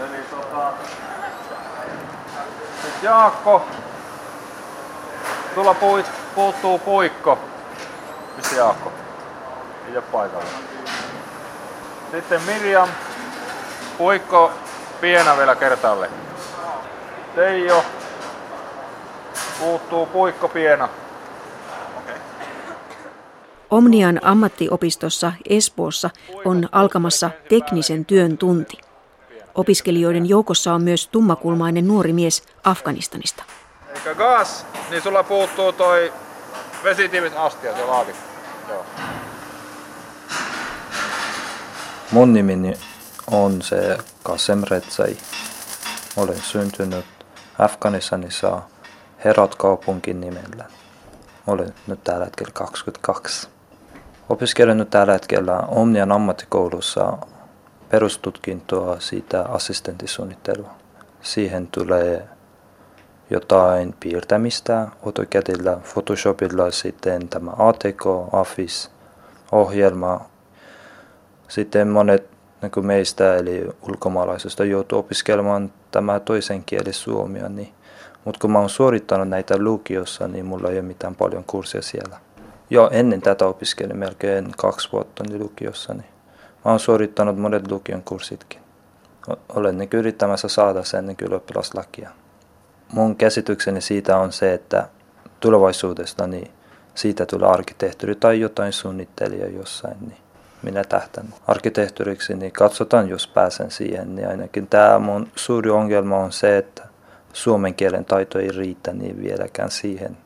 Eli nyt Jaakko. Tulla puuttuu puikko. Missä Jaakko? Ei ole paikalla. Sitten Mirjam. Puikko pienä vielä kertalle. Teijo. Puuttuu puikko pienä. Omnian ammattiopistossa Espoossa on alkamassa teknisen työn tunti. Opiskelijoiden joukossa on myös tummakulmainen nuori mies Afganistanista. Eikä gas, niin sulla puuttuu toi vesitiivis astia, se laatikko. Joo. Mun nimeni on se Kasem Rezaei. Olen syntynyt Afganistanissa Herod-kaupungin nimellä. Olen nyt tällä hetkellä 22. Opiskelen nyt tällä hetkellä Omnian ammattikoulussa perustutkintoa siitä assistentisuunnittelua. Siihen tulee jotain piirtämistä AutoCadilla, Photoshopilla, sitten tämä ATK, Office, ohjelma. Sitten monet niin meistä eli ulkomaalaisista joutuu opiskelemaan tämä toisen kieli suomea. Niin. Mutta kun mä oon suorittanut näitä lukiossa, niin mulla ei ole mitään paljon kursseja siellä. Jo ennen tätä opiskelin melkein 2 vuotta niin lukiossa. Niin. Mä oon suorittanut monet lukion kurssitkin. Olen niin yrittämässä saada sen niin ylioppilaslakia. Mun käsitykseni siitä on se, että tulevaisuudesta niin siitä tulee arkkitehtuuri tai jotain suunnittelija jossain. Niin minä tähtän arkkitehtuuriksi, niin katsotaan jos pääsen siihen. Niin ainakin tämä mun suuri ongelma on se, että suomen kielen taito ei riitä niin vieläkään siihen.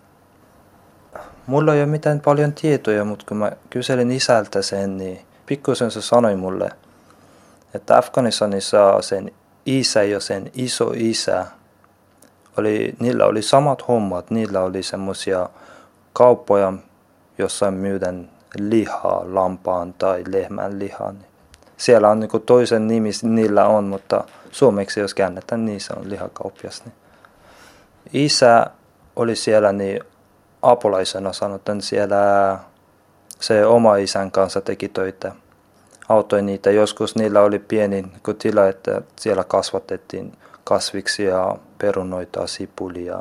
Mulla ei ole mitään paljon tietoja, mutta kun mä kyselin isältä sen, niin pikkuisen se sanoi mulle, että Afganistanissa sen isä ja sen isoisä, niillä oli samat hommat, niillä oli semmoisia kauppoja, jossa myydään lihaa, lampaan tai lehmän lihaa. Siellä on niin kuin toisen nimi, niillä on, mutta suomeksi jos käännetään, niin se on lihakauppias. Isä oli siellä niin apulaisena, sanotaan siellä se oma isän kanssa teki töitä. Autoi niitä, joskus niillä oli pieni tila, että siellä kasvatettiin kasviksia, perunoita, sipulia,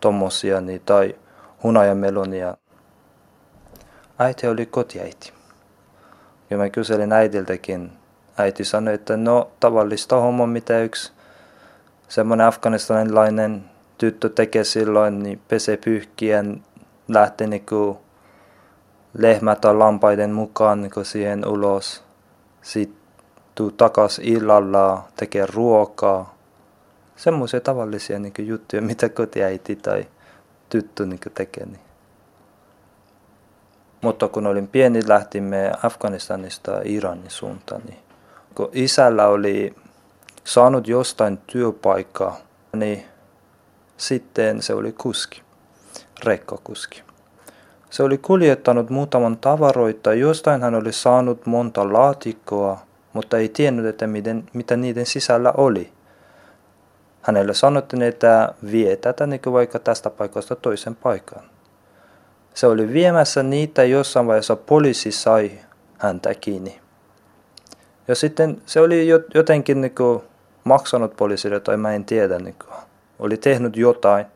tommosia niin, tai hunajamelonia. Äiti oli kotiäiti. Ja mä kyselin äidiltäkin. Äiti sanoi, että no tavallista homma, mitä yksi semmoinen afganistanilainen tyttö tekee silloin, niin pesee pyyhkien, lähtee niinku lehmä tai lampaiden mukaan niinku siihen ulos. Sitten tuu takas illalla, tekee ruokaa. Semmoisia tavallisia niinku juttuja, mitä kotiäiti tai tyttö niinku tekee. Niin. Mutta kun olin pieni, lähtimme Afganistanista Iranin suuntaan. Niin. Kun isällä oli saanut jostain työpaikkaa, niin sitten se oli kuski, rekkakuski. Se oli kuljettanut muutaman tavaroita, jostain hän oli saanut monta laatikkoa, mutta ei tiennyt, että mitä niiden sisällä oli. Hänelle sanottiin, että vie tätä vaikka tästä paikasta toisen paikkaan. Se oli viemässä niitä, jossain vaiheessa poliisi sai häntä kiinni. Ja sitten se oli jotenkin maksanut poliisille, tai mä en tiedä, oli tehnyt jotain.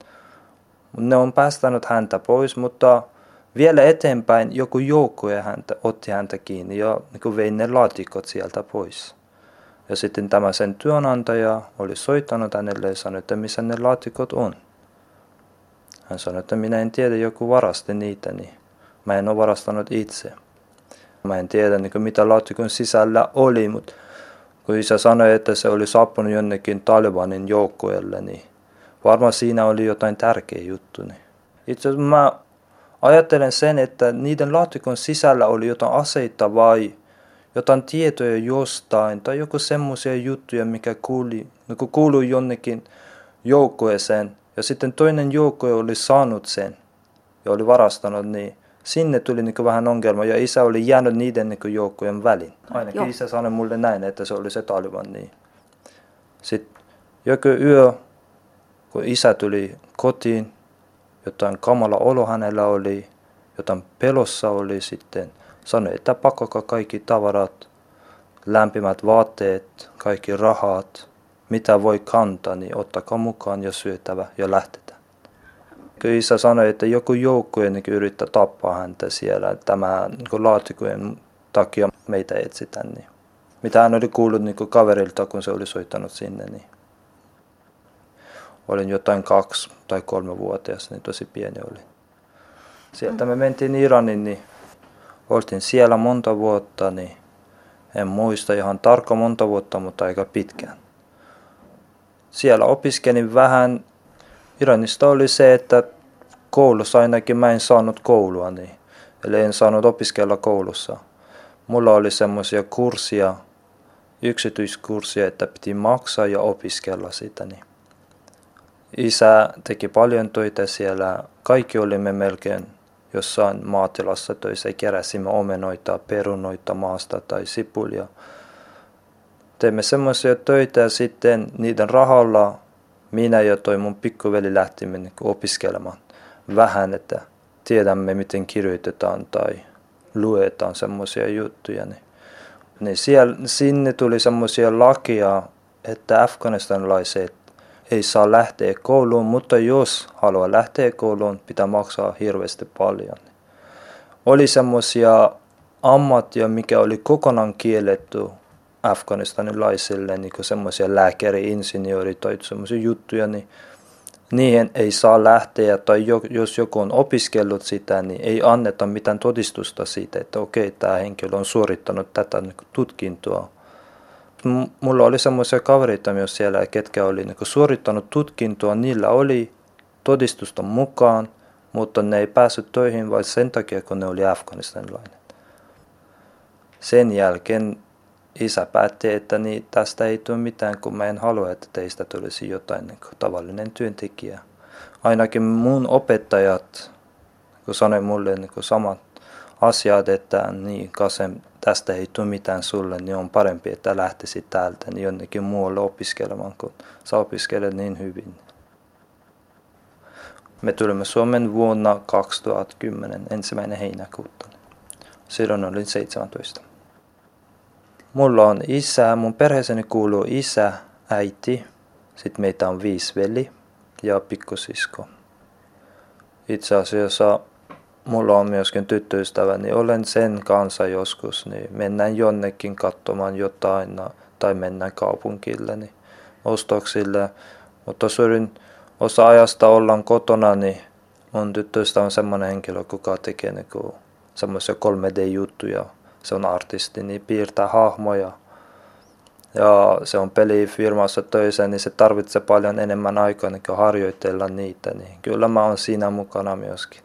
Ne on päästänyt häntä pois, mutta vielä eteenpäin joku joukkue otti häntä kiinni ja vei ne laatikot sieltä pois. Ja sitten tämä sen työnantaja oli soittanut hänelle ja sanoi, että missä ne laatikot on. Hän sanoi, että minä en tiedä, joku varasti niitä, niin mä en ole varastanut itse. Mä en tiedä, mitä laatikon sisällä oli, mutta kun isä sanoi, että se oli saapunut jonnekin Talibanin joukkoille, niin varmaan siinä oli jotain tärkeä juttu. Niin. Itse asiassa mä ajattelen sen, että niiden laatikon sisällä oli jotain aseita vai jotain tietoja jostain tai joku semmoisia juttuja, mikä kuului jonnekin joukkoeseen. Ja sitten toinen joukkue oli saanut sen ja oli varastanut, niin sinne tuli vähän ongelma ja isä oli jäänyt niiden joukkojen väliin. Ainakin joo. Isä sanoi mulle näin, että se oli se Taliban. Niin. Sitten joku yö, kun isä tuli kotiin, jotain kamala olo hänellä oli, jotain pelossa oli sitten, sanoi, että pakokaa kaikki tavarat, lämpimät vaatteet, kaikki rahat, mitä voi kantaa, niin ottakaa mukaan ja syötävä ja lähtetään. Kun isä sanoi, että joku joukkue yrittää tappaa häntä siellä, tämä laatikojen takia meitä etsitään. Niin. Mitä hän oli kuullut kaverilta, kun se oli soittanut sinne. Niin. Olin jotain 2- tai 3-vuotias, niin tosi pieni oli. Sieltä me mentiin Iraniin, niin oltiin siellä monta vuotta, niin en muista ihan tarkka monta vuotta, mutta aika pitkään. Siellä opiskelin vähän. Iranista oli se, että koulussa ainakin mä en saanut koulua, niin. Eli en saanut opiskella koulussa. Mulla oli semmoisia kurssia, yksityiskurssia, että piti maksaa ja opiskella sitä. Niin. Isä teki paljon töitä siellä. Kaikki olimme melkein jossain maatilassa töissä. Keräsimme omenoita, perunoita maasta tai sipulia. Teimme semmoisia töitä ja sitten niiden rahalla minä ja toi mun pikkuveli lähtimme opiskelemaan vähän, että tiedämme miten kirjoitetaan tai luetaan semmoisia juttuja. Niin sinne tuli semmoisia lakia, että afganistanilaiset ei saa lähteä kouluun, mutta jos haluaa lähteä kouluun, pitää maksaa hirveästi paljon. Oli semmoisia ammattia, mikä oli kokonaan kielletty afganistanilaisille, niin semmoisia lääkäri, insinööri tai semmoisia juttuja, niin niihin ei saa lähteä. Tai jos joku on opiskellut sitä, niin ei anneta mitään todistusta siitä, että okei, tämä henkilö on suorittanut tätä tutkintoa. Mulla oli semmoisia kavereita myös siellä, ketkä oli suorittanut tutkintoa, niillä oli todistusta mukaan, mutta ne ei päässyt töihin vain sen takia, kun ne oli afganistanilainen. Sen jälkeen isä päätti, että niin, tästä ei tule mitään, kun mä en halua, että teistä tulisi jotain tavallinen työntekijä. Ainakin mun opettajat sanoi mulle samat asiat, että niin, Kasem, tästä ei tule mitään sulle, niin on parempi, että lähtisit täältä niin jonnekin muualle opiskelemaan, kun sä opiskelet niin hyvin. Me tulimme Suomen vuonna 2010, 1. heinäkuuta. Silloin olin 17. Mulla on isä, mun perheeseni kuuluu isä, äiti, sitten meitä on 5 veli ja pikkusisko. Itse asiassa mulla on myöskin tyttöystävä, niin olen sen kanssa joskus, niin mennään jonnekin katsomaan jotain tai mennään kaupunkille, niin ostoksille. Mutta suurin osa ajasta ollaan kotona, niin mun tyttöystävä on semmoinen henkilö, joka tekee semmoisia 3D-juttuja. Se on artisti, niin piirtää hahmoja ja se on pelifirmassa töissä, niin se tarvitsee paljon enemmän aikaa harjoitella niitä. Niin kyllä mä oon siinä mukana myöskin.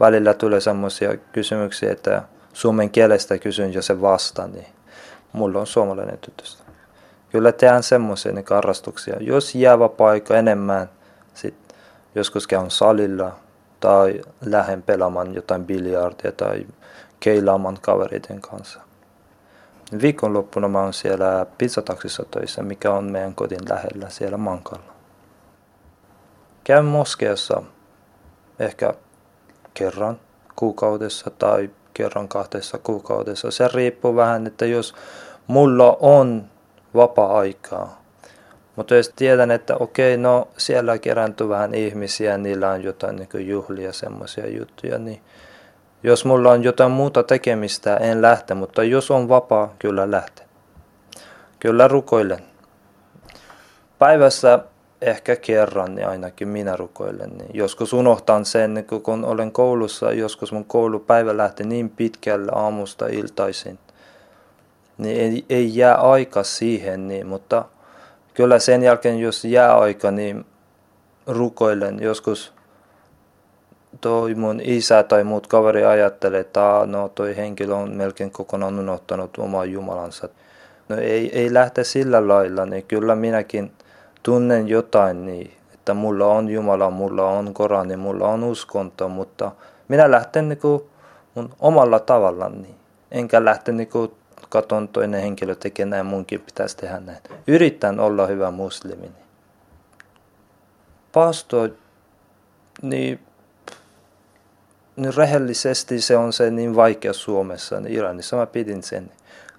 Välillä tulee semmoisia kysymyksiä, että suomen kielestä kysyn ja se vastaa, niin mulla on suomalainen tytöstä. Kyllä tehdään semmoisia harrastuksia. Jos jää paikka enemmän, sit joskus käyn salilla tai lähden pelaamaan jotain biljardia tai keilaamaan kavereiden kanssa. Viikonloppuna mä oon siellä pizzataksissa töissä, mikä on meidän kodin lähellä siellä Mankalla. Käyn moskeassa ehkä kerran kuukaudessa tai kerran 2 kuukaudessa. Se riippuu vähän, että jos mulla on vapaa-aikaa. Mutta jos tiedän, että okei, no siellä kerääntyy vähän ihmisiä, niillä on jotain juhlia, semmoisia juttuja, niin jos mulla on jotain muuta tekemistä, en lähte, mutta jos on vapaa, kyllä lähte. Kyllä rukoilen. Päivässä ehkä kerran, niin ainakin minä rukoilen. Joskus unohtan sen, kun olen koulussa, joskus mun koulupäivä lähti niin pitkälle aamusta iltaisin. Niin ei jää aika siihen, niin, mutta kyllä sen jälkeen, jos jää aika, niin rukoilen joskus. Toi mun isä tai muut kaveri ajattelee, että no, toi henkilö on melkein kokonaan unohtanut omaa Jumalansa. No ei lähte sillä lailla, niin kyllä minäkin tunnen jotain niin, että mulla on Jumala, mulla on Korani, mulla on uskonto, mutta minä lähten mun omalla tavallaan niin. Enkä lähte katon toinen henkilö tekee näin, munkin pitäisi tehdä näin. Yritän olla hyvä muslimi. Pastor, niin rehellisesti se on se niin vaikea Suomessa, niin Iranissa mä pidin sen.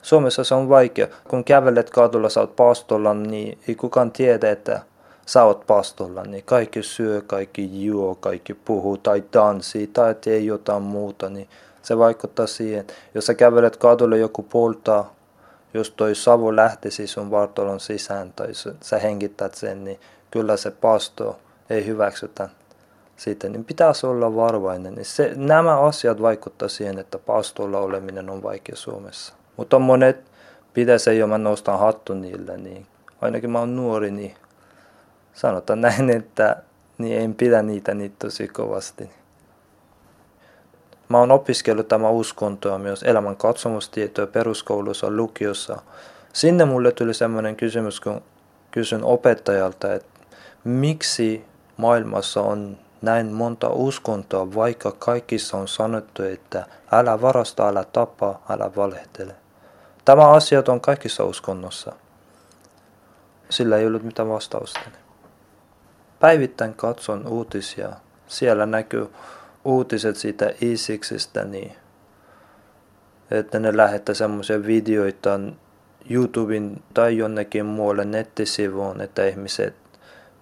Suomessa se on vaikea. Kun kävelet kadulla, sä oot paastolla, niin ei kukaan tiedä, että sä oot paastolla. Niin kaikki syö, kaikki juo, kaikki puhuu tai tanssii tai tee jotain muuta. Niin se vaikuttaa siihen. Jos sä kävelet kadulla, joku polttaa, jos toi savu lähtisi sun vartalon sisään tai sä hengittät sen, niin kyllä se paasto ei hyväksytä. Sitten, niin pitäisi olla varovainen. Nämä asiat vaikuttavat siihen, että paastolla oleminen on vaikea Suomessa. Mutta monet pitäisi, jo mä nostan hattu niille, niin ainakin mä oon nuori, niin sanotaan näin, että niin en pidä niitä tosi kovasti. Mä oon opiskellut tämä uskontoa myös elämän katsomustietoa peruskoulussa, lukiossa. Sinne mulle tuli sellainen kysymys, kun kysyn opettajalta, että miksi maailmassa on näin monta uskontoa, vaikka kaikissa on sanottu, että älä varasta, älä tapa, älä valehtele. Tämä asia on kaikissa uskonnossa. Sillä ei ollut mitään vastausta. Päivittäin katson uutisia. Siellä näkyy uutiset siitä Isiksistä, niin että ne lähettää semmoisia videoita YouTubin tai jonnekin muualle nettisivuun, että ihmiset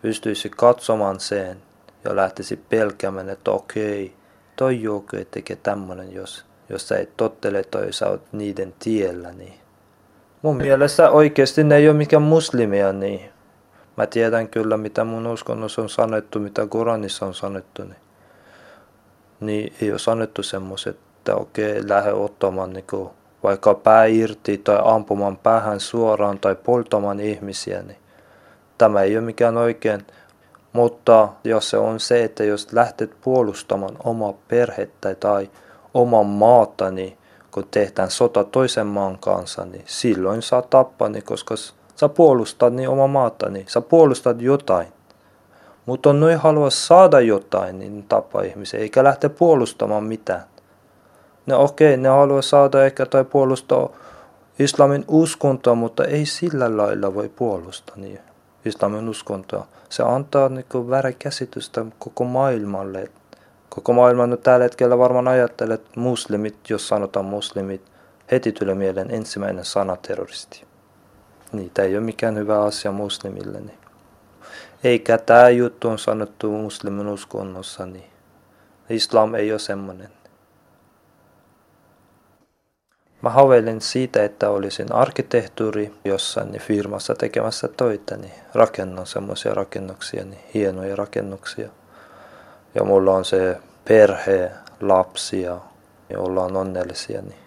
pystyisi katsomaan sen. Ja lähtisi pelkäämään, että okei, toi joku tekee tämmöinen, jos sä et tottele tai sä oot niiden tiellä. Niin. Mun mielestä oikeasti ne ei ole mikään muslimia. Niin. Mä tiedän kyllä, mitä mun uskonnossa on sanottu, mitä Koranissa on sanottu. Niin ei ole sanottu semmoiset, että okei, lähde ottamaan niin vaikka pää irti tai ampumaan päähän suoraan tai polttamaan ihmisiä. Niin. Tämä ei ole mikään oikein. Mutta jos se on se, että jos lähtet puolustamaan omaa perhettä tai omaa maata, niin kun tehdään sota toisen maan kanssa, niin silloin saa tappaa, niin koska sä puolustat niin omaa maata, niin sä puolustat jotain. Mutta on noin halua saada jotain, niin tappaa ihmisiä, eikä lähteä puolustamaan mitään. Ne haluaa saada ehkä tai puolustaa islamin uskontoa, mutta ei sillä lailla voi puolustaa niin. Islamin uskontoa. Se antaa niin väärä käsitystä koko maailmalle. Koko maailma nyt tällä hetkellä varmaan ajattelee, että muslimit, jos sanotaan muslimit, heti tulee mieleen ensimmäinen sana terroristi. Niitä ei ole mikään hyvä asia muslimille. Niin. Eikä tämä juttu on sanottu muslimin uskonnossa. Niin. Islam ei ole semmoinen. Mä haveilin siitä, että olisin arkkitehtuuri jossain firmassa tekemässä töitä, niin rakennan semmoisia rakennuksia, niin hienoja rakennuksia. Ja mulla on se perhe, lapsia, ja ollaan onnellisia. Niin.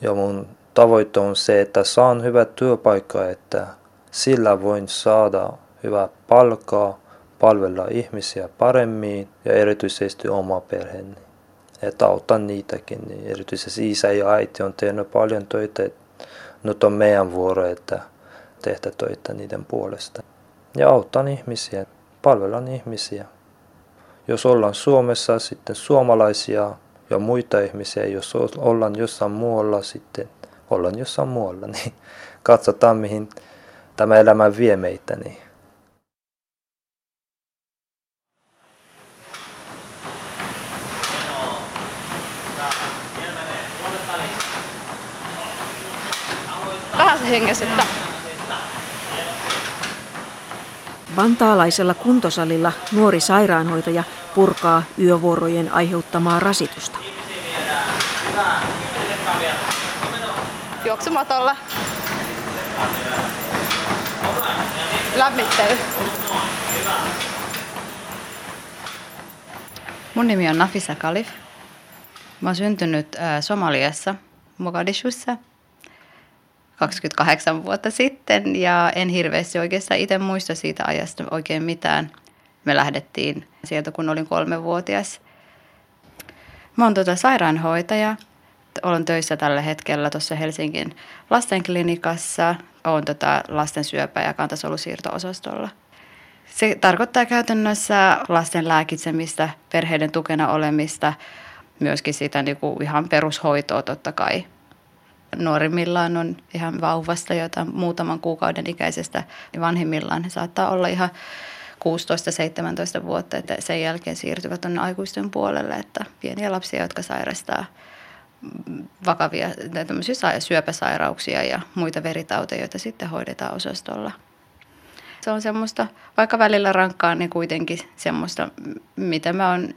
Ja mun tavoite on se, että saan hyvä työpaikka, että sillä voin saada hyvää palkkaa, palvella ihmisiä paremmin ja erityisesti oma perheeni. Että autan niitäkin. Niin erityisesti isä ja äiti on tehnyt paljon töitä. Nyt on meidän vuoro, että tehdä töitä niiden puolesta. Ja autan ihmisiä, palvelan ihmisiä. Jos ollaan Suomessa, sitten suomalaisia ja muita ihmisiä. Jos ollaan jossain muualla, sitten ollaan jossain muualla. Niin katsotaan, mihin tämä elämä vie meitä. Niin. Hengesettä. Vantaalaisella kuntosalilla nuori sairaanhoitaja purkaa yövuorojen aiheuttamaa rasitusta. Juoksumatolla. Lämmittely. Mun nimi on Nafisa Khalif. Mä oon syntynyt Somaliassa, Mogadishussa. 28 vuotta sitten ja en hirveästi oikeastaan itse muista siitä ajasta oikein mitään. Me lähdettiin sieltä, kun olin 3-vuotias. Mä oon sairaanhoitaja. Olen töissä tällä hetkellä tuossa Helsingin lastenklinikassa. Oon lastensyöpä- ja kantasolusiirto-osastolla. Se tarkoittaa käytännössä lasten lääkitsemistä, perheiden tukena olemista, myöskin sitä niinku ihan perushoitoa totta kai. Nuorimmillaan on ihan vauvasta, jotain muutaman kuukauden ikäisestä, niin vanhimmillaan he saattaa olla ihan 16-17 vuotta, että sen jälkeen siirtyvät tuonne aikuisten puolelle, että pieniä lapsia, jotka sairastaa vakavia syöpäsairauksia ja muita veritauteja, joita sitten hoidetaan osastolla. Se on semmoista, vaikka välillä rankkaa, niin kuitenkin semmoista, mitä mä oon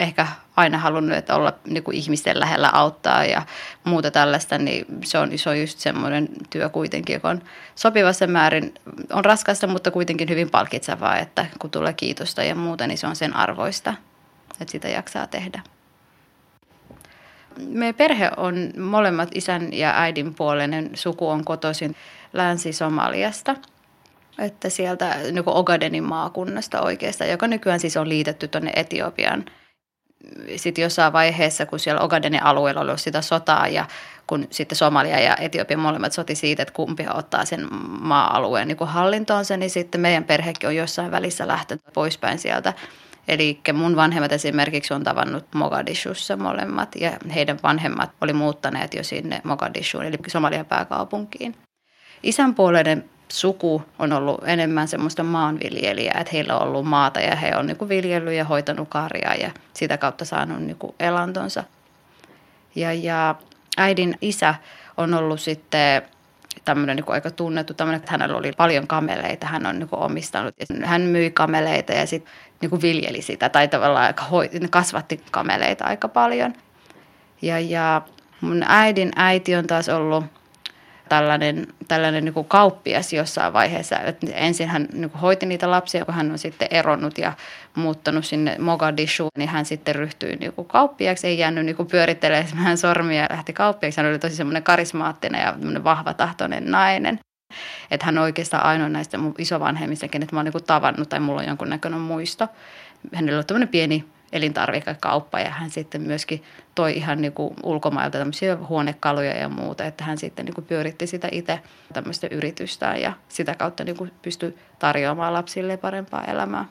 ehkä aina halunnut, että olla niin kuin ihmisten lähellä auttaa ja muuta tällaista, niin se on just semmoinen työ kuitenkin, joka on sopivassa määrin, on raskasta, mutta kuitenkin hyvin palkitsevaa, että kun tulee kiitosta ja muuta, niin se on sen arvoista, että sitä jaksaa tehdä. Meidän perhe on molemmat isän ja äidin puolinen, suku on kotoisin Länsi-Somaliasta. Että sieltä niin kuin Ogadenin maakunnasta oikeastaan, joka nykyään siis on liitetty tuonne Etiopiaan. Sitten jossain vaiheessa, kun siellä Ogadenin alueella oli sitä sotaa ja kun sitten Somalia ja Etiopia molemmat soti siitä, että kumpi ottaa sen maa-alueen niin kuin hallintoonsa, niin sitten meidän perhekin on jossain välissä lähtenyt poispäin sieltä. Eli mun vanhemmat esimerkiksi on tavannut Mogadishussa molemmat ja heidän vanhemmat oli muuttaneet jo sinne Mogadishuun, eli Somalian pääkaupunkiin. Isän puoleinen suku on ollut enemmän semmoista maanviljelijää, että heillä on ollut maata ja he on niin kuin viljellyt ja hoitanut karjaa ja sitä kautta saanut niin kuin elantonsa. Ja äidin isä on ollut sitten tämmöinen niin kuin aika tunnettu, että hänellä oli paljon kameleita, hän on niin kuin omistanut. Hän myi kameleita ja sitten niin kuin viljeli sitä tai tavallaan kasvatti kameleita aika paljon. Ja mun äidin äiti on taas ollut tällainen niin kuin kauppias jossain vaiheessa. Et ensin hän niin kuin hoiti niitä lapsia, kun hän on sitten eronnut ja muuttanut sinne Mogadishuun, niin hän sitten ryhtyi niin kuin kauppiaksi, ei jäänyt niin kuin pyörittelemään sormia ja lähti kauppiaksi. Hän oli tosi semmoinen karismaattinen ja vahvatahtoinen nainen. Että hän oikeastaan ainoa näistä mun isovanhemmistakin, että mä oon niin kuin tavannut tai mulla on jonkunnäköinen muisto. Hänellä oli tämmöinen pieni elintarvikekauppa ja hän sitten myöskin toi ihan niin kuin ulkomailta tämmöisiä huonekaluja ja muuta, että hän sitten niin kuin pyöritti sitä itse tämmöistä yritystään ja sitä kautta niin kuin pystyi tarjoamaan lapsille parempaa elämää.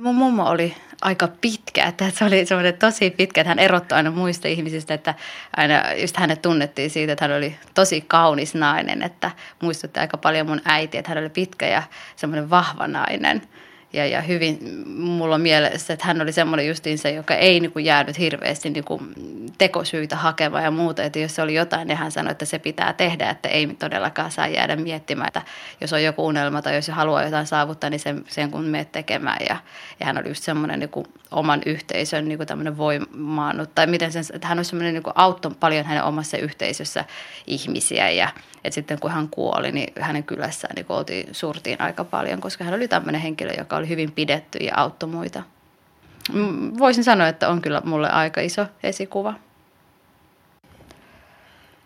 Mun mummo oli aika pitkä, että se oli semmoinen tosi pitkä, että hän erottui aina muista ihmisistä, että aina just hänet tunnettiin siitä, että hän oli tosi kaunis nainen, että muistutti aika paljon mun äiti, että hän oli pitkä ja semmoinen vahva nainen. Ja hyvin mulla on mielessä, että hän oli semmoinen justiinsa, joka ei niin kuin jäänyt hirveästi niin kuin tekosyitä hakemaan ja muuta. Että jos se oli jotain, niin hän sanoi, että se pitää tehdä, että ei todellakaan saa jäädä miettimään. Että jos on joku unelma tai jos haluaa jotain saavuttaa, niin sen kun menet tekemään. Ja hän oli just semmoinen niin kuin oman yhteisön niin kuin tämmöinen voimaannut. Tai miten sen, että hän on semmoinen, niin kuin auttoi paljon hänen omassa yhteisössä ihmisiä. Ja että sitten kun hän kuoli, niin hänen kylässään niin surtiin aika paljon, koska hän oli tämmöinen henkilö, joka oli hyvin pidetty ja auttoi muita. Voisin sanoa, että on kyllä mulle aika iso esikuva.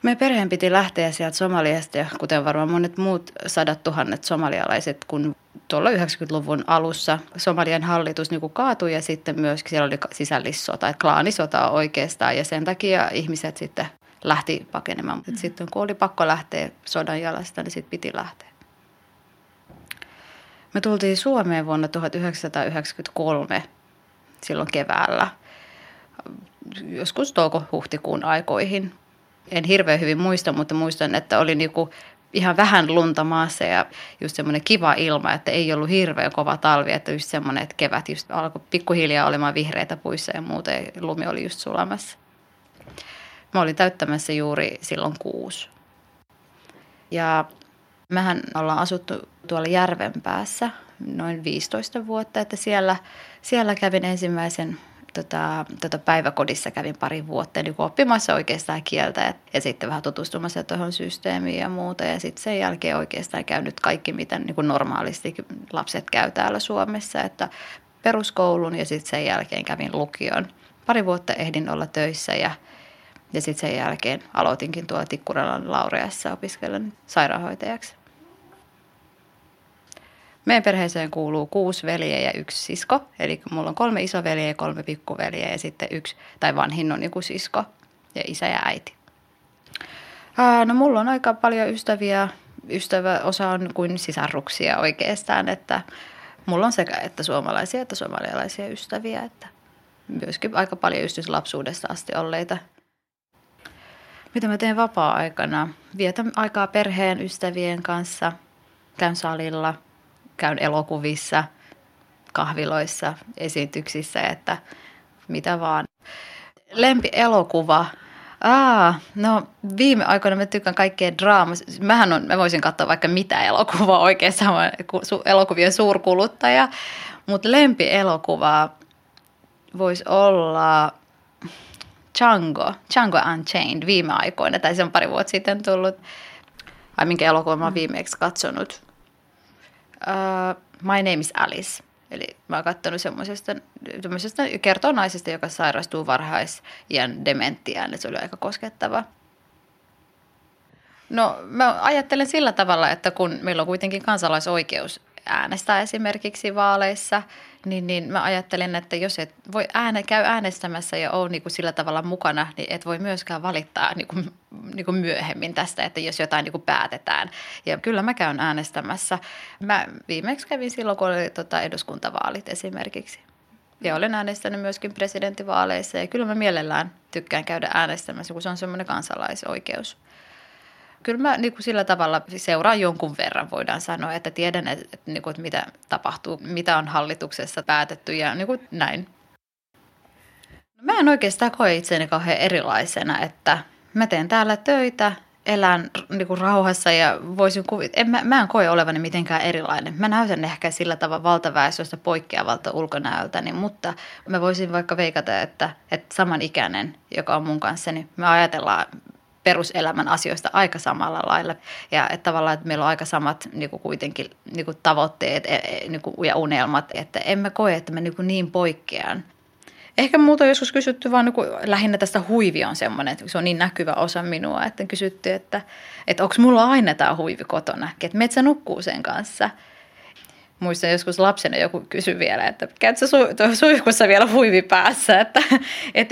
Meidän perheen piti lähteä sieltä Somaliasta ja kuten varmaan monet muut 100 000 somalialaiset, kun tuolla 90-luvun alussa Somalian hallitus niin kuin kaatui ja sitten myöskin siellä oli sisällissota, klaanisota oikeastaan ja sen takia ihmiset sitten lähti pakenemaan. Mm-hmm. Sitten kun oli pakko lähteä sodan jalasta, niin sitten piti lähteä. Me tultiin Suomeen vuonna 1993 silloin keväällä, joskus touko-huhtikuun aikoihin. En hirveän hyvin muista, mutta muistan, että oli niinku ihan vähän lunta maassa ja just semmoinen kiva ilma, että ei ollut hirveän kova talvi. Että just semmoinen, että kevät just alkoi pikkuhiljaa olemaan vihreitä puissa ja muuta ja lumi oli just sulamassa. Mä olin täyttämässä juuri silloin 6. Ja mehän ollaan asuttu tuolla järven päässä noin 15 vuotta, että siellä kävin ensimmäisen päiväkodissa kävin pari vuotta niin oppimassa oikeastaan kieltä ja sitten vähän tutustumassa tuohon systeemiin ja muuta. Ja sitten sen jälkeen oikeastaan käynyt kaikki, mitä niin kuin normaalisti lapset käy täällä Suomessa, että peruskoulun ja sitten sen jälkeen kävin lukion. Pari vuotta ehdin olla töissä ja sitten sen jälkeen aloitinkin tuolla Tikkuralan Laureassa opiskellen sairaanhoitajaksi. Meidän perheeseen kuuluu 6 veljeä ja 1 sisko. Eli mulla on 3 isoveljeä ja 3 pikkuveljeä ja sitten 1 tai vanhin on joku sisko ja isä ja äiti. No mulla on aika paljon ystäviä. Ystäväosa on kuin sisaruksia oikeastaan. Että mulla on sekä että suomalaisia että somalialaisia ystäviä. Että myöskin aika paljon ystäviä lapsuudesta asti olleita. Mitä mä teen vapaa-aikana? Vietän aikaa perheen ystävien kanssa, käyn salilla, käyn elokuvissa, kahviloissa, esityksissä, että mitä vaan. Lempielokuva No viime aikoina mä tykkään kaikkea draamaa. Mä voisin katsoa vaikka mitä elokuvaa oikeassa, mä elokuvien suurkuluttaja. Mutta lempielokuva voisi olla Django Unchained viime aikoina, tai se on pari vuotta sitten tullut. Ai minkä elokuva mä oon viimeksi katsonut? My Name Is Alice. Eli mä oon katsonut semmoisesta kertoo naisesta, joka sairastuu varhaisiän dementiaan. Se oli aika koskettava. No mä ajattelen sillä tavalla, että kun meillä on kuitenkin kansalaisoikeus äänestää esimerkiksi vaaleissa, niin mä ajattelen, että jos et voi käy äänestämässä ja ole niin kuin sillä tavalla mukana, niin et voi myöskään valittaa niin kuin myöhemmin tästä, että jos jotain niin kuin päätetään. Ja kyllä mä käyn äänestämässä. Mä viimeksi kävin silloin, kun oli eduskuntavaalit esimerkiksi. Ja olen äänestänyt myöskin presidentinvaaleissa ja kyllä mä mielellään tykkään käydä äänestämässä, kun se on semmoinen kansalaisoikeus. Kyllä mä niin kuin sillä tavalla seuraan jonkun verran, voidaan sanoa, että tiedän, että mitä tapahtuu, mitä on hallituksessa päätetty ja niin kuin näin. Mä en oikeastaan koe itseäni kauhean erilaisena, että mä teen täällä töitä, elän niin kuin rauhassa ja voisin mä en koe olevani mitenkään erilainen. Mä näytän ehkä sillä tavalla valtaväestöstä poikkeavalta ulkonäöltäni, mutta mä voisin vaikka veikata, että samanikäinen, joka on mun kanssani, niin me ajatellaan peruselämän asioista aika samalla lailla ja että tavallaan, että meillä on aika samat niinku kuitenkin niinku tavoitteet niinku ja unelmat, että emme koe, että me niinku niin poikkean. Ehkä muuta on joskus kysytty vaan niinku lähinnä tästä huivi on semmoinen, että se on niin näkyvä osa minua, että kysytty, että onko mulla aina tämä huivi kotona, että metsä nukkuu sen kanssa. Muistan joskus lapsena joku kysyi vielä, että käytkö suihkussa vielä huivi päässä, että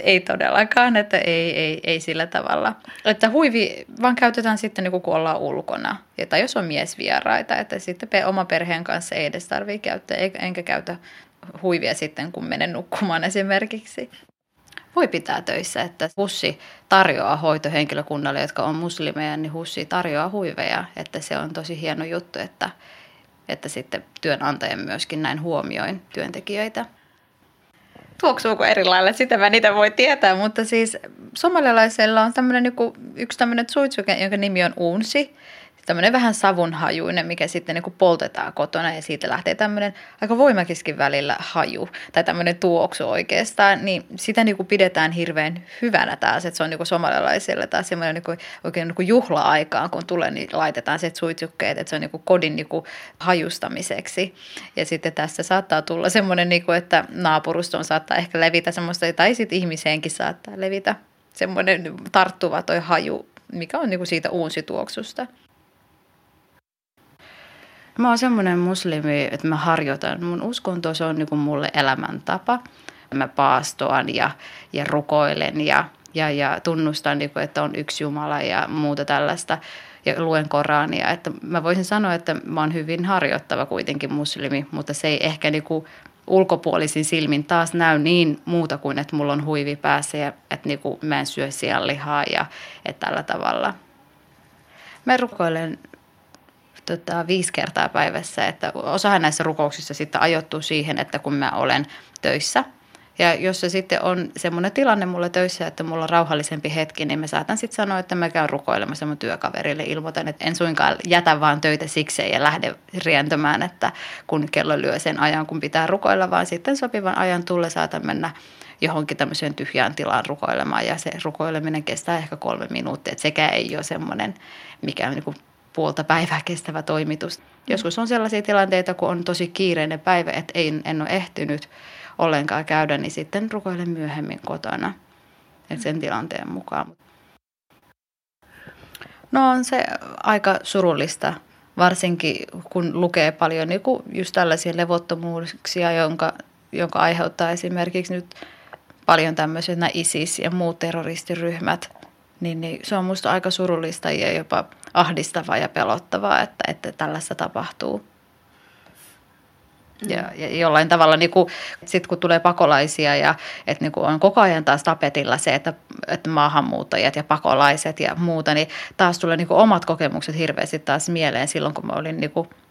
ei todellakaan, että ei sillä tavalla. Että huivi vaan käytetään sitten niin kun ollaan ulkona tai jos on miesvieraita, että sitten oma perheen kanssa ei edes tarvitse käyttää, enkä käytä huivia sitten kun menen nukkumaan esimerkiksi. Voi pitää töissä, että HUSi tarjoaa hoitohenkilökunnalle, jotka on muslimeja, niin HUSi tarjoaa huiveja, että se on tosi hieno juttu, että sitten työnantajan myöskin näin huomioin työntekijöitä. Tuoksuuko eri lailla? Sitä mä niitä voi tietää, mutta siis somalialaisella on yksi tämmöinen suitsuke, jonka nimi on unsi. Tämmöinen vähän savunhajuinen, mikä sitten niin kuin poltetaan kotona ja siitä lähtee tämmöinen aika voimakiskin välillä haju tai tämmöinen tuoksu oikeastaan, niin sitä niin kuin pidetään hirveän hyvänä taas, että se on niin kuin somalialaisilla taas semmoinen niin kuin, oikein niin kuin juhla-aikaan, kun tulee, niin laitetaan se suitsukkeet, että se on niin kuin kodin niin kuin hajustamiseksi ja sitten tässä saattaa tulla semmoinen, niin kuin, että naapurustoon saattaa ehkä levitä semmoista tai sitten ihmiseenkin saattaa levitä semmoinen tarttuva toi haju, mikä on niin kuin siitä uunsituoksusta. Mä oon semmoinen muslimi, että mä harjoitan. Mun uskonto, se on niin kuin mulle elämäntapa. Mä paastoan ja rukoilen ja tunnustan, niin kuin, että on yksi Jumala ja muuta tällaista. Ja luen Korania. Että mä voisin sanoa, että mä oon hyvin harjoittava kuitenkin muslimi, mutta se ei ehkä niin kuin ulkopuolisin silmin taas näy niin muuta kuin, että mulla on huivi päässä ja että niin kuin mä en syö sianlihaa ja että tällä tavalla. Mä rukoilen 5 kertaa päivässä, että osahan näissä rukouksissa sitten ajoittuu siihen, että kun mä olen töissä ja jos se sitten on semmoinen tilanne mulla töissä, että mulla on rauhallisempi hetki, niin mä saatan sitten sanoa, että mä käyn rukoilemassa mun työkaverille, ilmoitan, että en suinkaan jätä vaan töitä sikseen ja lähde rientämään, että kun kello lyö sen ajan, kun pitää rukoilla, vaan sitten sopivan ajan tulle saatan mennä johonkin tämmöiseen tyhjään tilaan rukoilemaan ja se rukoileminen kestää ehkä 3 minuuttia, että sekään ei ole semmoinen, mikä on niin kuin puolta päivää kestävä toimitus. Joskus on sellaisia tilanteita, kun on tosi kiireinen päivä, että en ole ehtinyt ollenkaan käydä, niin sitten rukoilen myöhemmin kotona sen tilanteen mukaan. No on se aika surullista, varsinkin kun lukee paljon niin kuin just tällaisia levottomuuksia, jonka aiheuttaa esimerkiksi nyt paljon tämmöiset ISIS ja muut terroristiryhmät. Niin se on musta aika surullista ja jopa ahdistavaa ja pelottavaa, että tällaista tapahtuu. Ja jollain tavalla niin sitten kun tulee pakolaisia ja että niin on koko ajan taas tapetilla se, että maahanmuuttajat ja pakolaiset ja muuta, niin taas tulee niin omat kokemukset hirveästi taas mieleen silloin, kun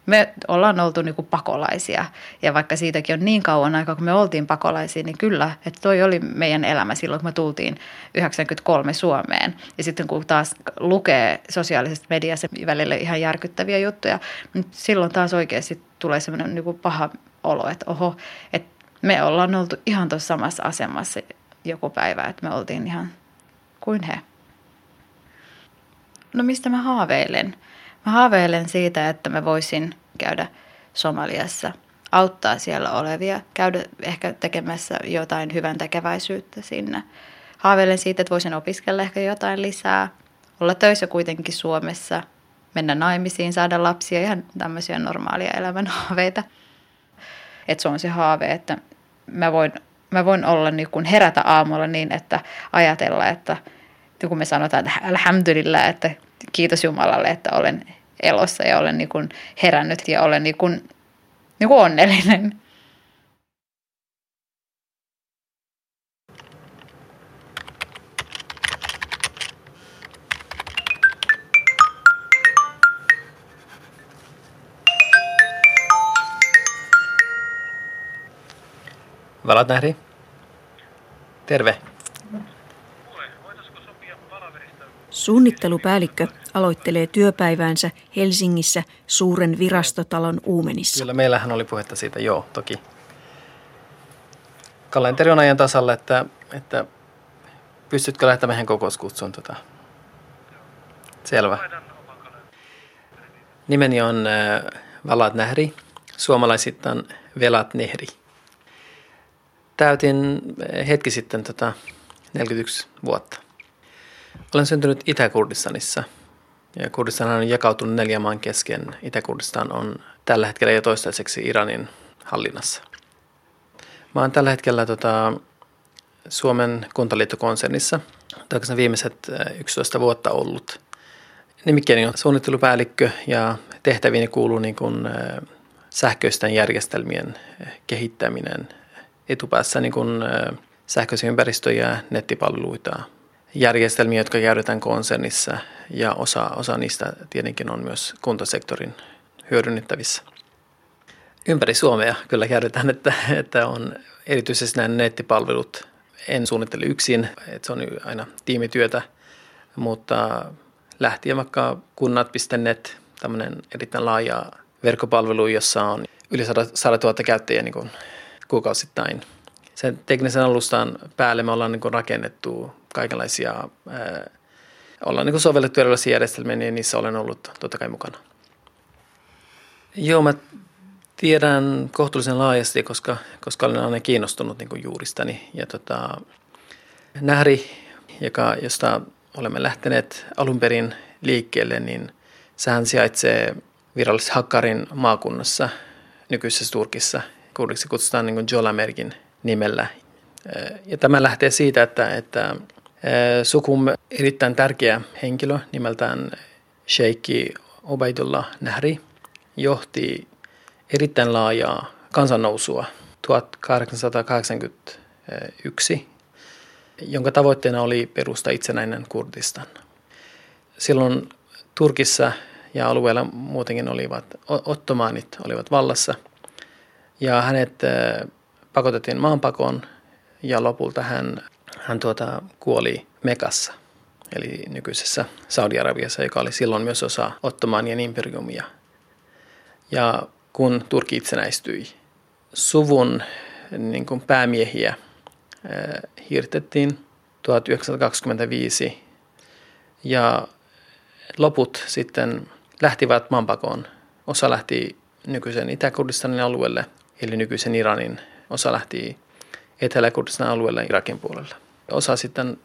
me ollaan oltu niin pakolaisia. Ja vaikka siitäkin on niin kauan aikaa, kun me oltiin pakolaisia, niin kyllä, että toi oli meidän elämä silloin, kun me tultiin 1993 Suomeen. Ja sitten kun taas lukee sosiaalisesta mediassa välillä ihan järkyttäviä juttuja, niin silloin taas oikeasti tulee semmoinen niin paha olo, että oho, että me ollaan oltu ihan tuossa samassa asemassa joku päivä, että me oltiin ihan kuin he. No mistä mä haaveilen? Mä haaveilen siitä, että mä voisin käydä Somaliassa, auttaa siellä olevia, käydä ehkä tekemässä jotain hyvän tekeväisyyttä sinne. Haaveilen siitä, että voisin opiskella ehkä jotain lisää, olla töissä kuitenkin Suomessa, mennä naimisiin, saada lapsia, ihan tämmöisiä normaalia elämän haaveita. Että se on se haave, että mä voin olla niin kuin herätä aamulla niin, että ajatella, että kun me sanotaan, että alhamdulillah, että kiitos Jumalalle, että olen elossa ja olen niin kuin herännyt ja olen niin kuin onnellinen. Valat Nehri. Terve. Suunnittelupäällikkö aloittelee työpäiväänsä Helsingissä suuren virastotalon uumenissa. Kyllä, meillähän oli puhetta siitä, joo, toki. Kalenteri on ajan tasalla, että pystytkö lähtemään kokouskutsuun . Selvä. Nimeni on Valat Nehri, suomalaisittain Velat Nehri. Täytin hetki sitten 41 vuotta. Olen syntynyt Itä-Kurdistanissa. Ja Kurdistan on jakautunut 4 maan kesken. Itä-Kurdistan on tällä hetkellä jo toistaiseksi Iranin hallinnassa. Mä oon tällä hetkellä Suomen Kuntaliittokonsernissa. Toivottavasti viimeiset 11 vuotta ollut. Nimikkeeni on suunnittelupäällikkö ja tehtäviini kuuluu niin kuin sähköisten järjestelmien kehittäminen. Etupäässä niin kuin sähköisiä ympäristöjä ja nettipalveluita. Järjestelmiä, jotka käytetään konsernissa ja osa niistä tietenkin on myös kuntasektorin hyödynnettävissä. Ympäri Suomea kyllä käytetään, että on erityisesti nämä nettipalvelut. En suunnittele yksin, että se on aina tiimityötä, mutta lähtien vaikka kunnat.net, tämmöinen erittäin laaja verkkopalvelu, jossa on yli 100 000 käyttäjiä niin kuin kuukausittain. Sen teknisen alustan päälle me ollaan niin kuin rakennettu kaikenlaisia, ollaan niin kuin sovellettu erilaisia järjestelmiä, niin niissä olen ollut totta kai mukana. Joo, mä tiedän kohtuullisen laajasti, koska olen aina kiinnostunut niin kuin juuristani. Ja Nehri, josta olemme lähteneet alun perin liikkeelle, niin sehän sijaitsee virallisesti Hakkarin maakunnassa, nykyisessä Turkissa. Kurdiksi kutsutaan niin kuin Jolamerkin nimellä. Ja tämä lähtee siitä, että sukun erittäin tärkeä henkilö nimeltään Sheikh Obaidullah Nehri johti erittäin laajaa kansannousua 1881, jonka tavoitteena oli perustaa itsenäinen Kurdistan. Silloin Turkissa ja alueella muutenkin ottomaanit olivat vallassa ja hänet pakotettiin maanpakoon ja lopulta hän kuoli Mekassa, eli nykyisessä Saudi-Arabiassa, joka oli silloin myös osa ottomaanien imperiumia. Ja kun Turkki itsenäistyi, suvun niin kuin päämiehiä hirtettiin 1925 ja loput sitten lähtivät maanpakoon. Osa lähti nykyisen Itä-Kurdistanin alueelle, eli nykyisen Iranin. Osa lähti Etelä-Kurdistan alueella Irakin puolella. Osa sitten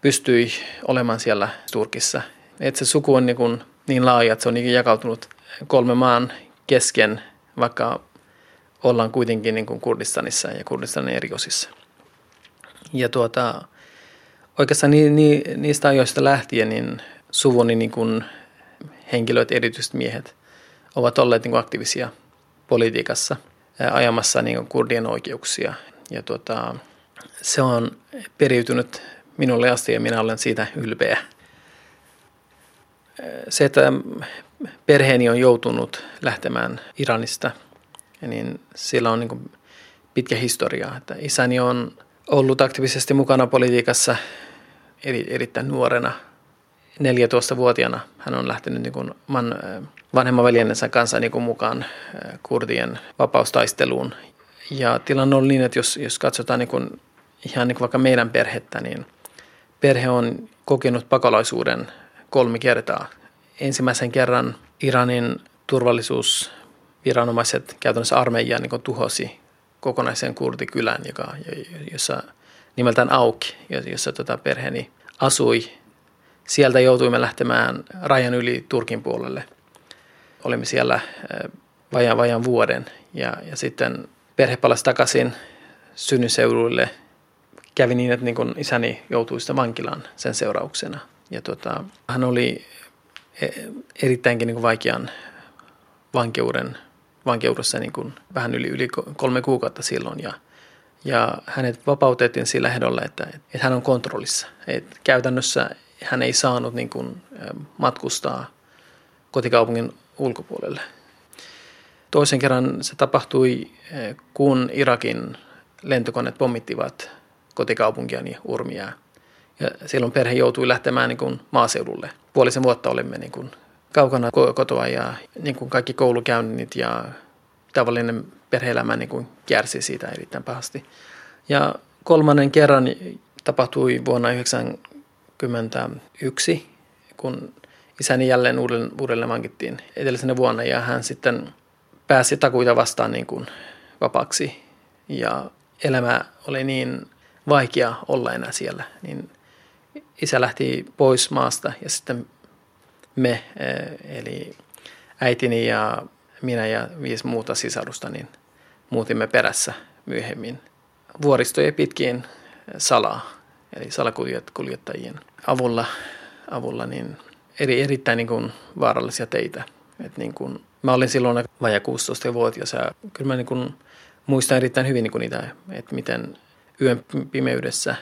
pystyi olemaan siellä Turkissa. Et se suku on niin laaja, että se on niin jakautunut 3 maan kesken, vaikka ollaan kuitenkin niin kuin Kurdistanissa ja Kurdistanin eri osissa. Ja oikeastaan niistä ajoista lähtien niin suvun niin kuin henkilöt, erityisesti miehet, ovat olleet niin kuin aktiivisia politiikassa ajamassa niin kuin kurdien oikeuksia. Ja se on periytynyt minulle asti ja minä olen siitä ylpeä. Se, että perheeni on joutunut lähtemään Iranista, niin sillä on niin kuin pitkä historia. Että isäni on ollut aktiivisesti mukana politiikassa erittäin nuorena. 14-vuotiaana hän on lähtenyt niin kuin vanhemman veljensä kanssa niin kuin mukaan kurdien vapaustaisteluun. Ja tilanne on niin, että jos katsotaan niin kuin ihan niin kuin vaikka meidän perhettä, niin perhe on kokenut pakolaisuuden 3 kertaa. Ensimmäisen kerran Iranin turvallisuusviranomaiset, käytännössä armeija, niin kuin tuhosi kokonaisen kurdikylän, jossa nimeltään Auki, jossa perheeni asui. Sieltä joutuimme lähtemään rajan yli Turkin puolelle. Olimme siellä vajaan vuoden ja sitten perhe palasi takaisin synnyseuduille. Kävi niin, että niin kun isäni joutui sitä vankilaan sen seurauksena. Ja hän oli erittäinkin niin kun vaikean vankeudessa niin kun vähän yli 3 kuukautta silloin. Ja hänet vapautettiin sillä ehdolla, että hän on kontrollissa. Et käytännössä hän ei saanut niin kun matkustaa kotikaupungin ulkopuolelle. Toisen kerran se tapahtui, kun Irakin lentokoneet pommittivat kotikaupunkiani Urmiaa. Ja silloin perhe joutui lähtemään niin kuin maaseudulle. Puolisen vuotta olimme niin kuin kaukana kotoa ja niin kuin kaikki koulukäynnit ja tavallinen perhe-elämä niin kuin kärsi siitä erittäin pahasti. Ja 3. kerran tapahtui vuonna 1991, kun isäni jälleen uudelleen vankittiin edellisenä vuonna ja hän sitten pääsi takuita vastaan niin kuin vapaaksi ja elämä oli niin vaikea olla enää siellä. Niin isä lähti pois maasta ja sitten me, eli äitini ja minä ja 5 muuta sisarusta, niin muutimme perässä myöhemmin vuoristoja pitkin salaa, eli salakuljettajien avulla niin erittäin niin kuin vaarallisia teitä. Et niin kuin, mä olin silloin vajaa 16-vuotias ja kyllä mä niin kuin muistan erittäin hyvin niin kuin niitä, että miten yön pimeydessä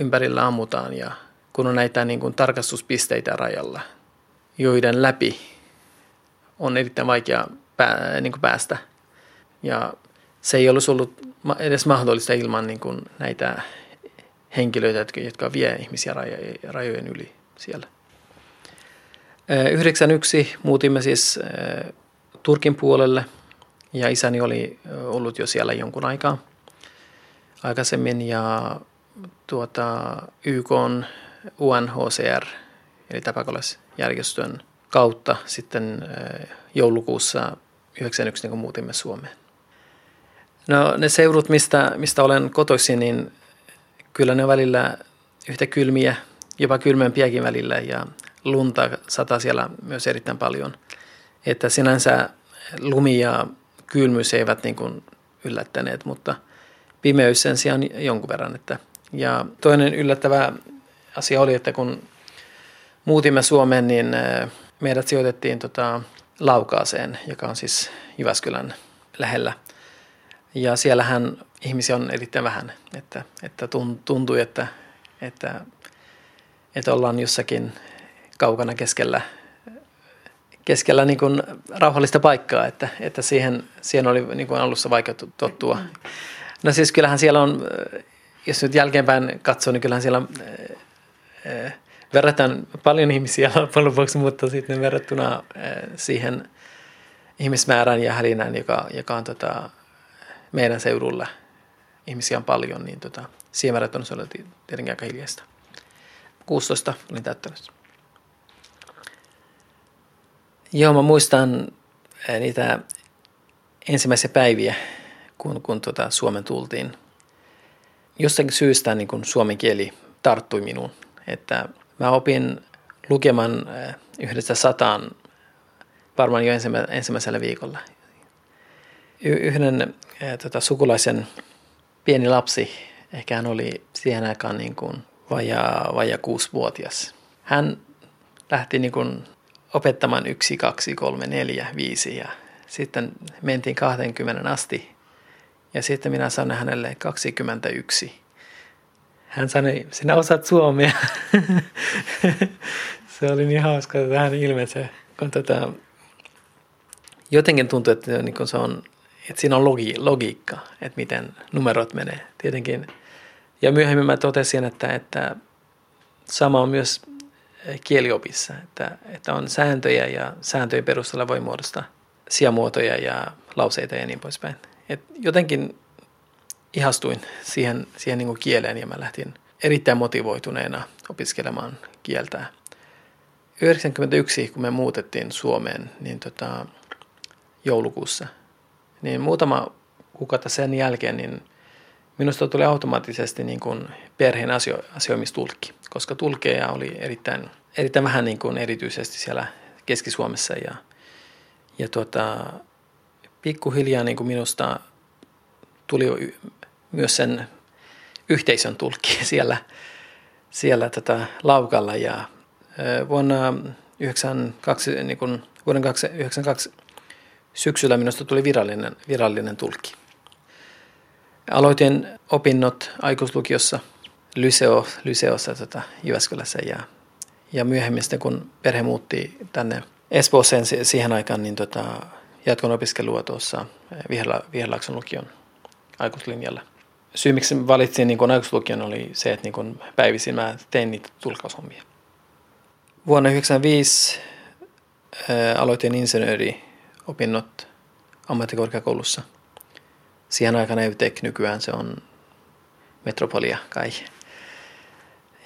ympärillä ammutaan ja kun on näitä niin kuin tarkastuspisteitä rajalla, joiden läpi on erittäin vaikea niin kuin päästä. Ja se ei olisi ollut edes mahdollista ilman niin kuin näitä henkilöitä, jotka vie ihmisiä rajojen yli siellä. 1991 muutimme siis Turkin puolelle ja isäni oli ollut jo siellä jonkun aikaa aikaisemmin ja YK:n UNHCR eli pakolaisjärjestön kautta sitten joulukuussa 1991 niin muutimme Suomeen. No ne seudut, mistä olen kotoisin, niin kyllä ne on välillä yhtä kylmiä, jopa kylmempiäkin välillä ja lunta sataa siellä myös erittäin paljon, että sinänsä lumi ja kylmyys eivät niin kuin yllättäneet, mutta pimeys sen sijaan jonkun verran. Ja toinen yllättävä asia oli, että kun muutimme Suomeen, niin meidät sijoitettiin Laukaaseen, joka on siis Jyväskylän lähellä. Ja siellähän ihmisiä on erittäin vähän, että tuntui, että ollaan jossakin kaukana keskellä niin kuin rauhallista paikkaa, että siihen oli niin kuin alussa vaikea tottua. No siis kyllähän siellä on, jos nyt jälkeenpäin katsoo, niin kyllähän siellä on verrataan paljon ihmisiä loppujen lopuksi, mutta sitten verrattuna siihen ihmismäärään ja hälinään, joka on meidän seudulla ihmisiä on paljon, niin siihen verrattuna se oli tietenkin aika hiljaista. 16 olin täyttänyt. Joo, mä muistan niitä ensimmäisiä päiviä, kun Suomen tultiin. Jostakin syystä niin kun suomen kieli tarttui minuun. Että mä opin lukemaan 1-100 varmaan jo ensimmäisellä viikolla. Yhden sukulaisen pieni lapsi, ehkä hän oli siihen aikaan niin kun vajaa 6-vuotias. Hän lähti niin kun opettamaan 1, 2, 3, 4, 5 ja Sitten mentiin 20 asti ja sitten minä sanoin hänelle 21. Hän sanoi, sinä osaat suomea. Se oli niin hauska, että hän ilmeisesti, kun jotenkin tuntuu, että se on, että siinä on logiikka, että miten numerot menee tietenkin. Ja myöhemmin mä totesin, että sama on myös kieliopissa, että on sääntöjä ja sääntöjen perusteella voi muodostaa sijamuotoja ja lauseita ja niin poispäin. Et jotenkin ihastuin siihen niin kuin kieleen ja mä lähtin erittäin motivoituneena opiskelemaan kieltä. 1991, kun me muutettiin Suomeen, niin joulukuussa, niin muutama kuukautta sen jälkeen, niin minusta tuli automaattisesti niin kuin perheen asioimistulkki, koska tulkkeja oli erittäin vähän niin kuin erityisesti siellä Keski-Suomessa ja pikkuhiljaa niin kuin minusta tuli myös sen yhteisön tulkki siellä Laukalla ja vuoden 1992 syksyllä minusta tuli virallinen tulkki. Aloitin opinnot aikuislukiossa Lyseossa Jyväskylässä ja myöhemmin sitten, kun perhe muutti tänne Espooseen siihen aikaan, niin jatkon opiskelua tuossa Vihrelaakson lukion aikuislinjalla. Syy, miksi valitsin niin aikuislukion, oli se, että niin päivisin mä tein niitä tulkaushommia. Vuonna 1995 aloitin insinööriopinnot ammattikorkeakoulussa. Siihen aikana EVTEK, nykyään se on Metropolia kai.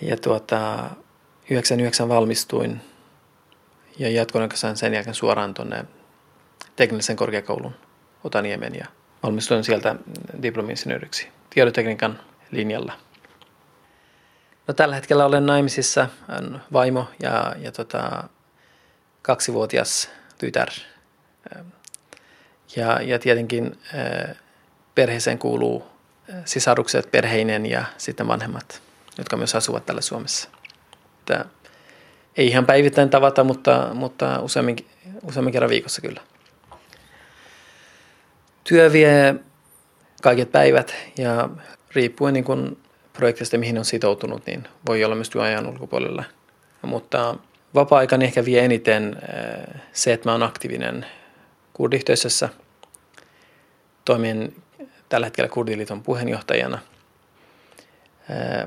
Ja 1999 valmistuin ja jatkoin oikeastaan sen jälkeen suoraan tuonne teknillisen korkeakoulun Otaniemen ja valmistuin sieltä diplomi-insinööriksi tiedotekniikan linjalla. No, tällä hetkellä olen naimisissa, vaimo ja 2-vuotias tytär. Ja tietenkin perheeseen kuuluu sisarukset, perheinen ja sitten vanhemmat, jotka myös asuvat täällä Suomessa. Ei ihan päivittäin tavata, mutta useammin kerran viikossa kyllä. Työ vie kaiket päivät ja riippuen niin kuin projektista, mihin on sitoutunut, niin voi olla myös työajan ulkopuolella. Mutta vapaa-aikani ehkä vie eniten se, että mä oon aktiivinen kurdiyhteisössä. Toimin tällä hetkellä Kurdiliiton puheenjohtajana.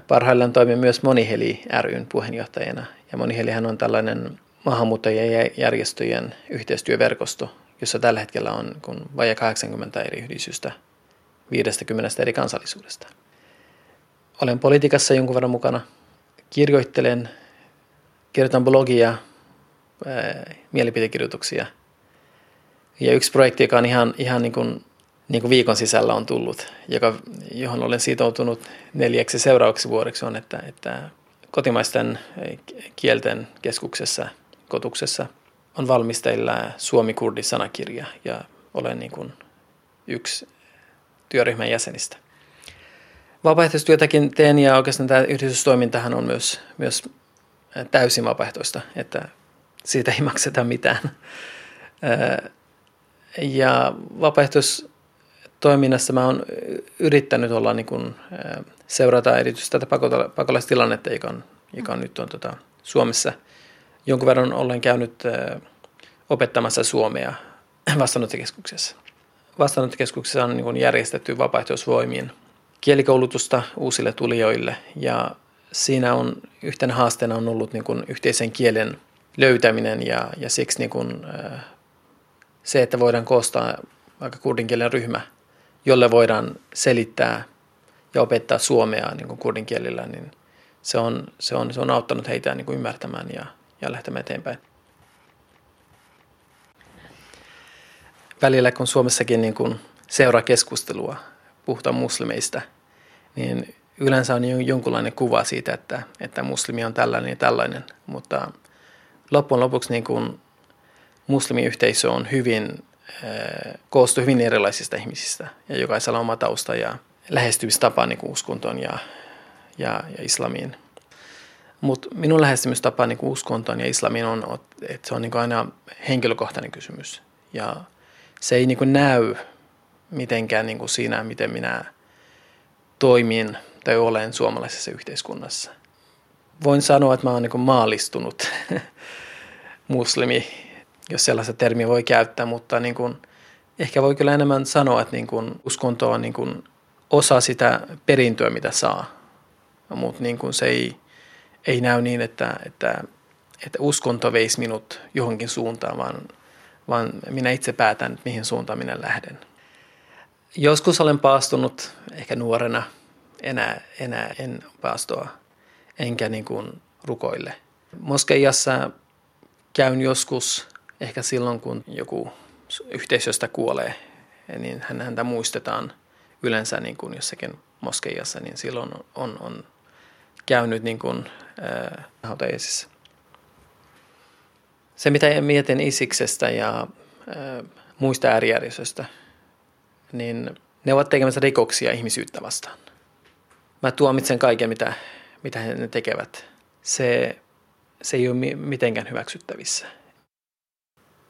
Parhaillaan toimin myös Moniheli ry:n puheenjohtajana. Ja Monihelihän on tällainen maahanmuuttajajärjestöjen yhteistyöverkosto, jossa tällä hetkellä on vajaa 80 eri yhdistystä 50 eri kansallisuudesta. Olen politiikassa jonkun verran mukana. Kirjoitan blogia, mielipidekirjoituksia. Ja yksi projekti, joka on ihan niin kuin viikon sisällä on tullut, johon olen sitoutunut 4 seuraavaksi vuodeksi, on, että kotimaisten kielten keskuksessa, Kotuksessa, on valmisteilla Suomi-Kurdi-sanakirja ja olen niin kuin yksi työryhmän jäsenistä. Vapaaehtoistyötäkin teen ja oikeastaan tämä yhdistystoimintahan on myös täysin vapaaehtoista, että siitä ei makseta mitään. Ja vapaaehtoistoiminnassa mä oon yrittänyt olla niin kuin, seurata erityisesti tätä pakolaistilannetta, joka on nyt on Suomessa. Jonkun verran olen käynyt opettamassa suomea vastaanottokeskuksessa. Vastaanottokeskuksessa on niin kuin järjestetty vapaaehtoisvoimien kielikoulutusta uusille tulijoille ja siinä on yhtenä haasteena on ollut niin kuin yhteisen kielen löytäminen ja siksi niin kuin, se, että voidaan koostaa vaikka kurdinkielen ryhmä, jolle voidaan selittää ja opettaa suomea niin kuin kurdinkielillä, niin se on auttanut heitä niin kuin ymmärtämään ja lähtemään eteenpäin. Välillä kun Suomessakin niin kuin seuraa keskustelua puhutaan muslimeista, niin yleensä on jonkunlainen kuva siitä, että muslimi on tällainen ja tällainen, mutta loppujen lopuksi niin kuin muslimiyhteisö on koostuu hyvin erilaisista ihmisistä ja jokaisella on oma tausta ja lähestymistapa niin kuin uskontoon ja islamiin. Mutta minun lähestymistapa niin kuin uskontoon ja islamiin on, että se on niin kuin aina henkilökohtainen kysymys ja se ei niin näy mitenkään niin siinä, miten minä toimin tai olen suomalaisessa yhteiskunnassa. Voin sanoa, että mä oon niin maallistunut muslimi, jos sellaista termiä voi käyttää, mutta niin kuin, ehkä voi kyllä enemmän sanoa, että niin kuin, uskonto on niin kuin, osa sitä perintöä, mitä saa. Mutta niin kuin, se ei näy niin, että uskonto veisi minut johonkin suuntaan, vaan minä itse päätän, että mihin suuntaan minä lähden. Joskus olen paastunut, ehkä nuorena, enää en paastoa, enkä niin kuin rukoille. Moskeijassa käyn joskus, ehkä silloin kun joku yhteisöstä kuolee, niin häntä muistetaan yleensä niin kuin jossakin moskeijassa, niin silloin on käynyt niin kuin hautajaisissa. Se, mitä mietin Isiksestä ja muista äärijärjestöistä, niin ne ovat tekemässä rikoksia ihmisyyttä vastaan. Mä tuomitsen kaiken, mitä he tekevät. Se ei ole mitenkään hyväksyttävissä.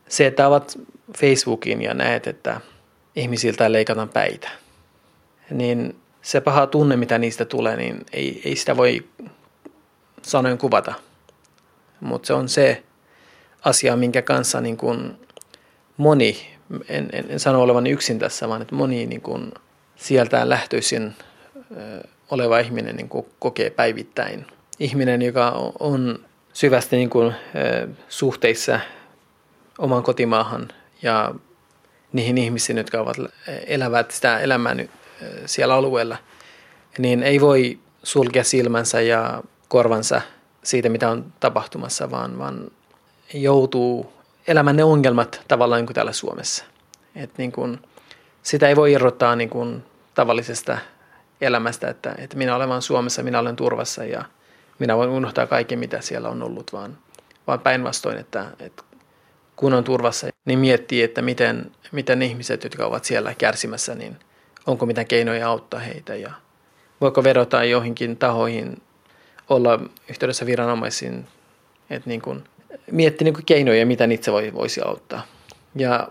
Se, että avat Facebookin ja näet, että ihmisiltä leikataan päitä, niin se paha tunne, mitä niistä tulee, niin ei sitä voi sanoen kuvata. Mutta se on se asia, minkä kanssa niin kun moni, en sano olevani yksin tässä, vaan että moni niin kun sieltä lähtöisin oleva ihminen niin kun kokee päivittäin. Ihminen, joka on syvästi niin kun suhteissa oman kotimaahan ja niihin ihmisiin, jotka elävät sitä elämää siellä alueella, niin ei voi sulkea silmänsä ja korvansa siitä, mitä on tapahtumassa, vaan joutuu elämään ne ongelmat tavallaan niin kuin täällä Suomessa. Et niin kuin, sitä ei voi irrottaa niin kuin tavallisesta elämästä, että minä olen vaan Suomessa, minä olen turvassa ja minä voin unohtaa kaiken, mitä siellä on ollut, vaan päinvastoin, että kun on turvassa, niin miettii, että miten ihmiset, jotka ovat siellä kärsimässä, niin onko mitään keinoja auttaa heitä ja voiko vedota johonkin tahoihin, olla yhteydessä viranomaisiin, että niin kuin mietti niin kuin keinoja, mitä itse voisi auttaa. Ja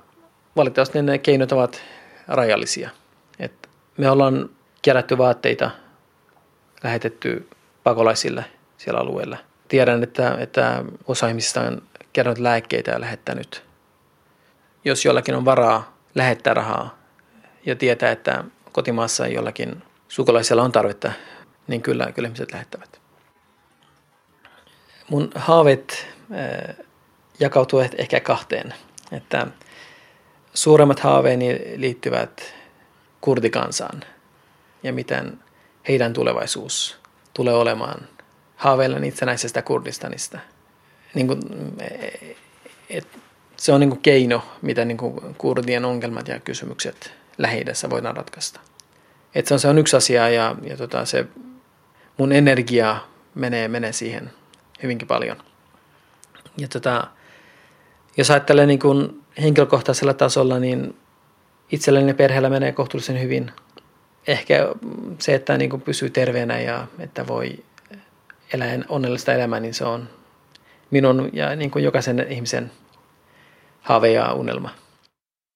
valitettavasti ne keinot ovat rajallisia. Et me ollaan kerätty vaatteita, lähetetty pakolaisille siellä alueella. Tiedän, että osa ihmisistä on kerännyt lääkkeitä ja lähettänyt. Jos jollakin on varaa lähettää rahaa ja tietää, että kotimaassa jollakin sukulaisella on tarvetta, niin kyllä ihmiset lähettävät. Mun haaveet jakautuu ehkä kahteen. Että suuremmat haaveeni liittyvät kurdikansaan ja miten heidän tulevaisuus tulee olemaan. Haaveillaan itsenäisestä Kurdistanista. Niin kuin, se on niin kuin keino, mitä niin kuin kurdien ongelmat ja kysymykset Lähi-idässä voidaan ratkaista. Et se on yksi asia ja se mun energia menee siihen hyvinkin paljon. Ja jos ajattelee niin kuin henkilökohtaisella tasolla, niin itselleni perheellä menee kohtuullisen hyvin. Ehkä se, että niin kuin pysyy terveenä ja että voi elää onnellista elämää, niin se on minun ja niin kuin jokaisen ihmisen haave ja unelma.